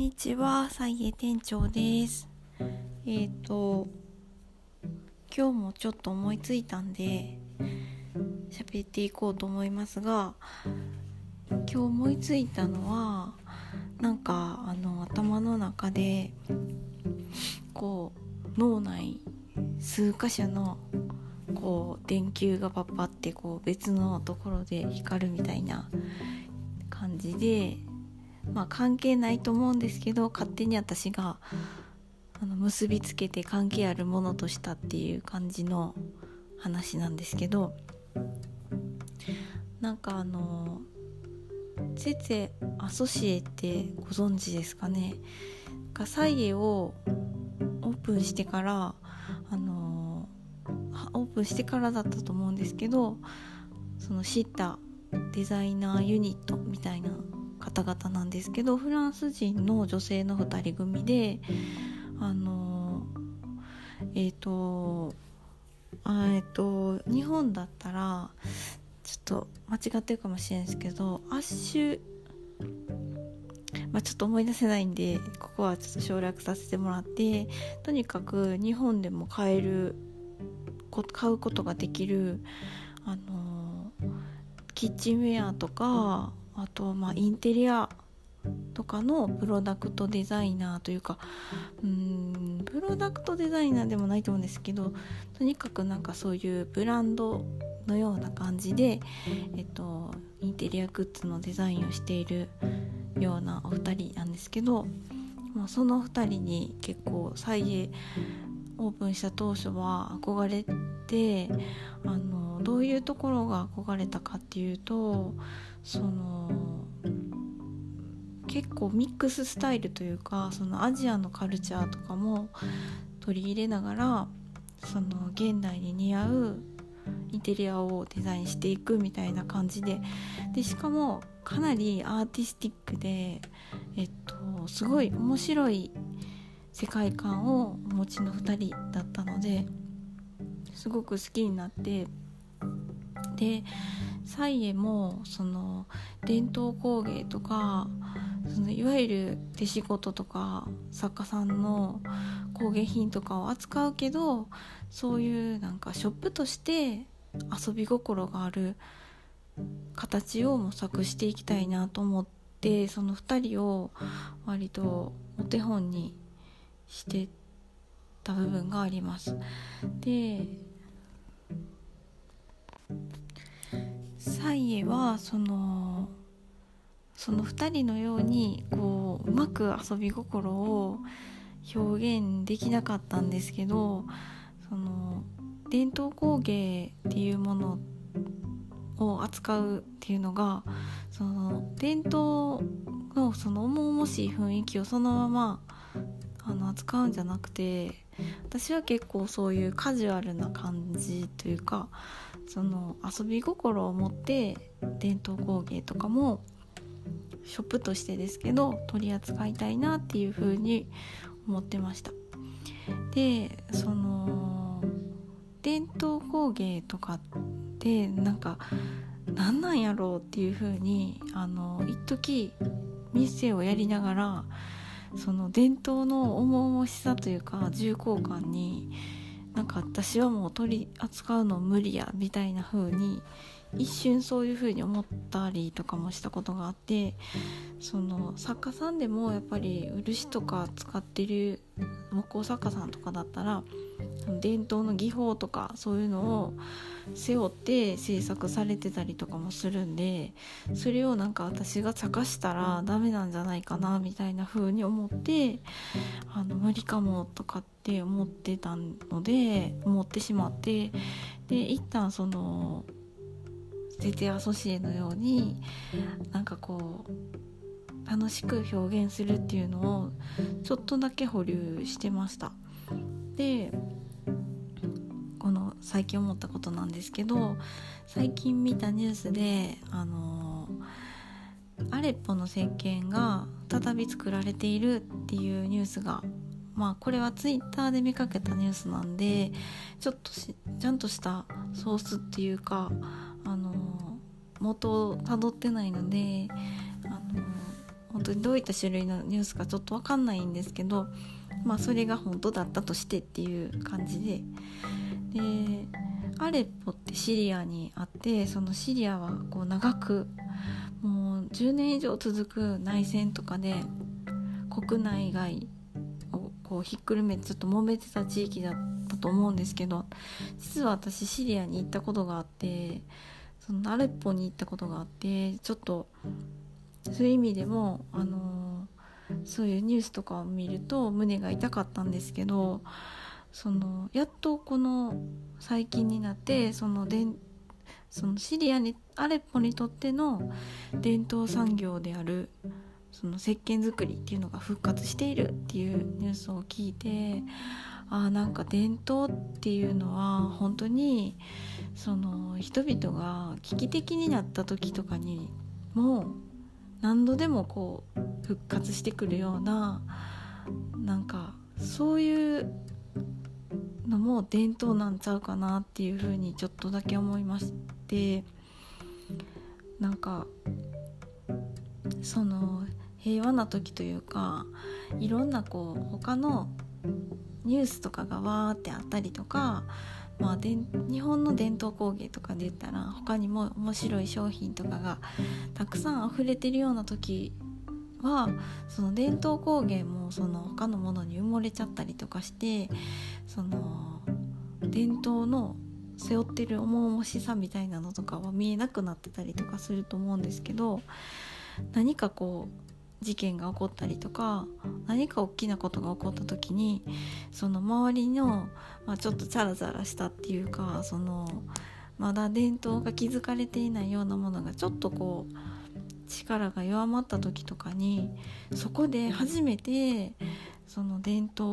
にちは、菜江店長です。今日もちょっと思いついたんで喋っていこうと思いますが、今日思いついたのは頭の中でこう脳内数箇所のこう電球がパッパってこう別のところで光るみたいな感じで、関係ないと思うんですけど勝手に私が結びつけて関係あるものとしたっていう感じの話なんですけど、ツェツェアソシエってご存知ですかね。菜江をオープンしてからオープンしてからだったと思うんですけど、その知ったデザイナーユニットみたいな方々なんですけど、フランス人の女性の2人組で日本だったらちょっと間違ってるかもしれないですけどちょっと思い出せないんでここはちょっと省略させてもらって、とにかく日本でも買うことができるキッチンウェアとか、あとインテリアとかのプロダクトデザイナーというか、プロダクトデザイナーでもないと思うんですけど、とにかくそういうブランドのような感じで、インテリアグッズのデザインをしているようなお二人なんですけど、その二人に結構菜江オープンした当初は憧れて、どういうところが憧れたかっていうと、結構ミックススタイルというか、アジアのカルチャーとかも取り入れながら現代に似合うインテリアをデザインしていくみたいな感じで、しかもかなりアーティスティックで、すごい面白い世界観をお持ちの2人だったのですごく好きになって、で菜江も伝統工芸とかいわゆる手仕事とか作家さんの工芸品とかを扱うけど、そういうショップとして遊び心がある形を模索していきたいなと思って、その2人を割とお手本にしてた部分があります。で菜江はその2人のようにこううまく遊び心を表現できなかったんですけど、伝統工芸っていうものを扱うっていうのが伝統の重々しい雰囲気をそのまま扱うんじゃなくて、私は結構そういうカジュアルな感じというか、遊び心を持って伝統工芸とかもショップとしてですけど取り扱いたいなっていう風に思ってました。で伝統工芸とかって何なんやろうっていう風に一時店をやりながら伝統の重々しさというか重厚感に私はもう取り扱うの無理やみたいな風に一瞬そういう風に思ったりとかもしたことがあって、作家さんでもやっぱり漆とか使ってる木工作家さんとかだったら伝統の技法とかそういうのを背負って制作されてたりとかもするんで、それを私が探したらダメなんじゃないかなみたいな風に思って、無理かもとかって思ってしまって、で一旦ツェツェアソシエのように楽しく表現するっていうのをちょっとだけ保留してました。でこの最近思ったことなんですけど、最近見たニュースでアレッポの石鹸が再び作られているっていうニュースが、これはツイッターで見かけたニュースなんでちゃんとしたソースっていうか元をたどってないので本当にどういった種類のニュースかちょっと分かんないんですけど、まあ、それが本当だったとしてっていう感じで、でアレッポってシリアにあって、そのシリアはこう長くもう10年以上続く内戦とかで国内外をこうひっくるめてちょっと揉めてた地域だったと思うんですけど、実は私シリアに行ったことがあって、そのアレッポに行ったことがあって、ちょっとそういう意味でもそういうニュースとかを見ると胸が痛かったんですけど、そのやっとこの最近になってそのシリアにアレッポにとっての伝統産業であるその石鹸作りっていうのが復活しているっていうニュースを聞いて、なんか伝統っていうのは本当にその人々が危機的になった時とかにもう何度でもこう復活してくるような、なんかそういうのも伝統なんちゃうかなっていうふうにちょっとだけ思いまして、なんかその平和な時というか、いろんなこう他のニュースとかがわーってあったりとか、まあ、日本の伝統工芸とかで言ったら他にも面白い商品とかがたくさんあふれてるような時は、その伝統工芸もその他のものに埋もれちゃったりとかして、その伝統の背負ってる重々しさみたいなのとかは見えなくなってたりとかすると思うんですけど、何かこう事件が起こったりとか何か大きなことが起こった時に、その周りの、まあ、ちょっとチャラチャラしたっていうか、そのまだ伝統が築かれていないようなものがちょっとこう力が弱まった時とかに、そこで初めてその伝統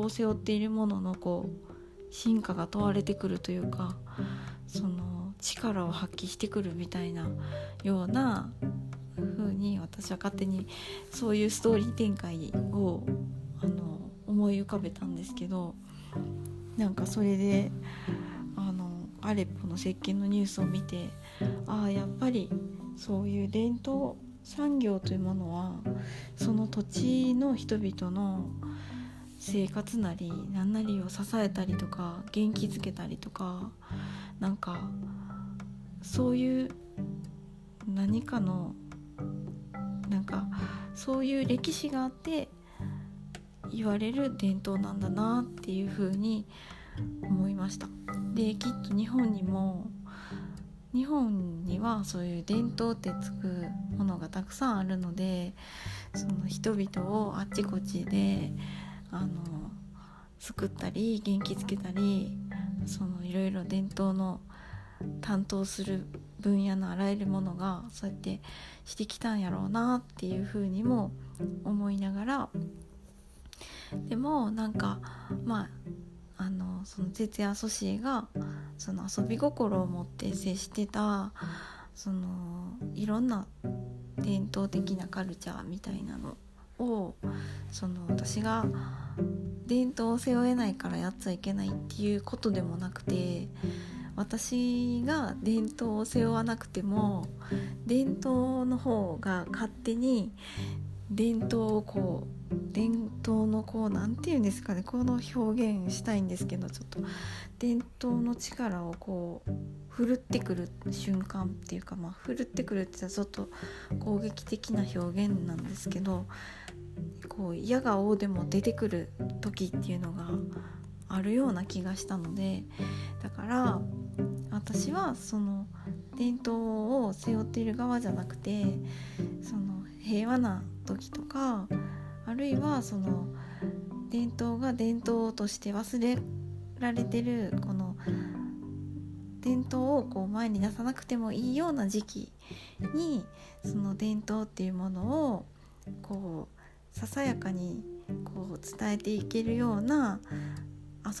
を背負っているもののこう進化が問われてくるというか、その力を発揮してくるみたいなような風に、私は勝手にそういうストーリー展開を思い浮かべたんですけど、なんかそれでアレッポの石鹸のニュースを見て、やっぱりそういう伝統産業というものはその土地の人々の生活なり何なりを支えたりとか元気づけたりとか、なんかそういう何かのなんかそういう歴史があって言われる伝統なんだなっていうふうに思いました。で、きっと日本にはそういう伝統ってつくものがたくさんあるので、その人々をあっちこっちで作ったり元気づけたり、そのいろいろ伝統の担当する分野のあらゆるものがそうやってしてきたんやろうなっていうふうにも思いながら、でもなんかまあその徹夜ソシエがその遊び心を持って接してたそのいろんな伝統的なカルチャーみたいなのを、その私が伝統を背負えないからやっちゃいけないっていうことでもなくて、私が伝統を背負わなくても伝統の方が勝手に伝統のこうなんていうんですかね、この表現したいんですけど、ちょっと伝統の力をこう振るってくる瞬間っていうか、まあ振るってくるってちょっと攻撃的な表現なんですけど、こう矢が王でも出てくる時っていうのがあるような気がしたので、だから私はその伝統を背負っている側じゃなくて、その平和な時とか、あるいはその伝統が伝統として忘れられてるこの伝統をこう前に出さなくてもいいような時期に、その伝統っていうものをこうささやかにこう伝えていけるような、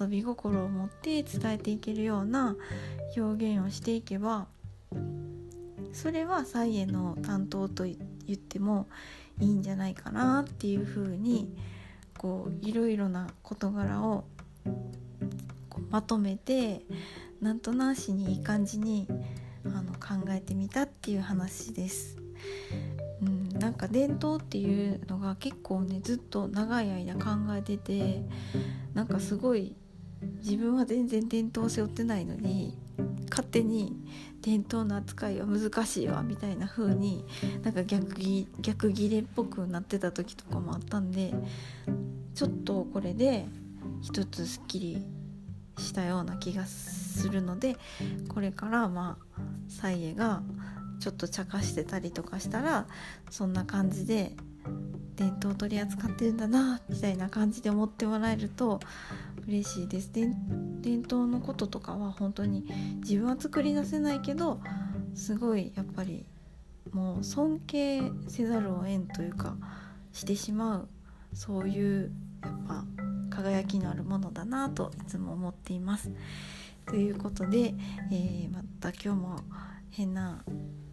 遊び心を持って伝えていけるような表現をしていけば、それはサイエの担当と言ってもいいんじゃないかなっていうふうに、こういろいろな事柄をまとめてなんとなしにいい感じに考えてみたっていう話です。なんか伝統っていうのが結構ねずっと長い間考えてて、なんかすごい自分は全然伝統を背負ってないのに勝手に伝統の扱いは難しいわみたいな風になんか逆ギレっぽくなってた時とかもあったんで、ちょっとこれで一つすっきりしたような気がするので、これからサイエがちょっと茶化してたりとかしたら、そんな感じで伝統を取り扱ってるんだなみたいな感じで思ってもらえると嬉しいです。伝統のこととかは本当に自分は作り出せないけど、すごいやっぱりもう尊敬せざるを得んというかしてしまう、そういうやっぱ輝きのあるものだなといつも思っています。ということで、また今日も変な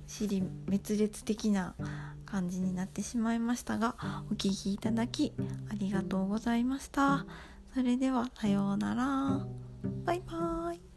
支離滅裂的な感じになってしまいましたが、お聞きいただきありがとうございました。それではさようなら。バイバイ。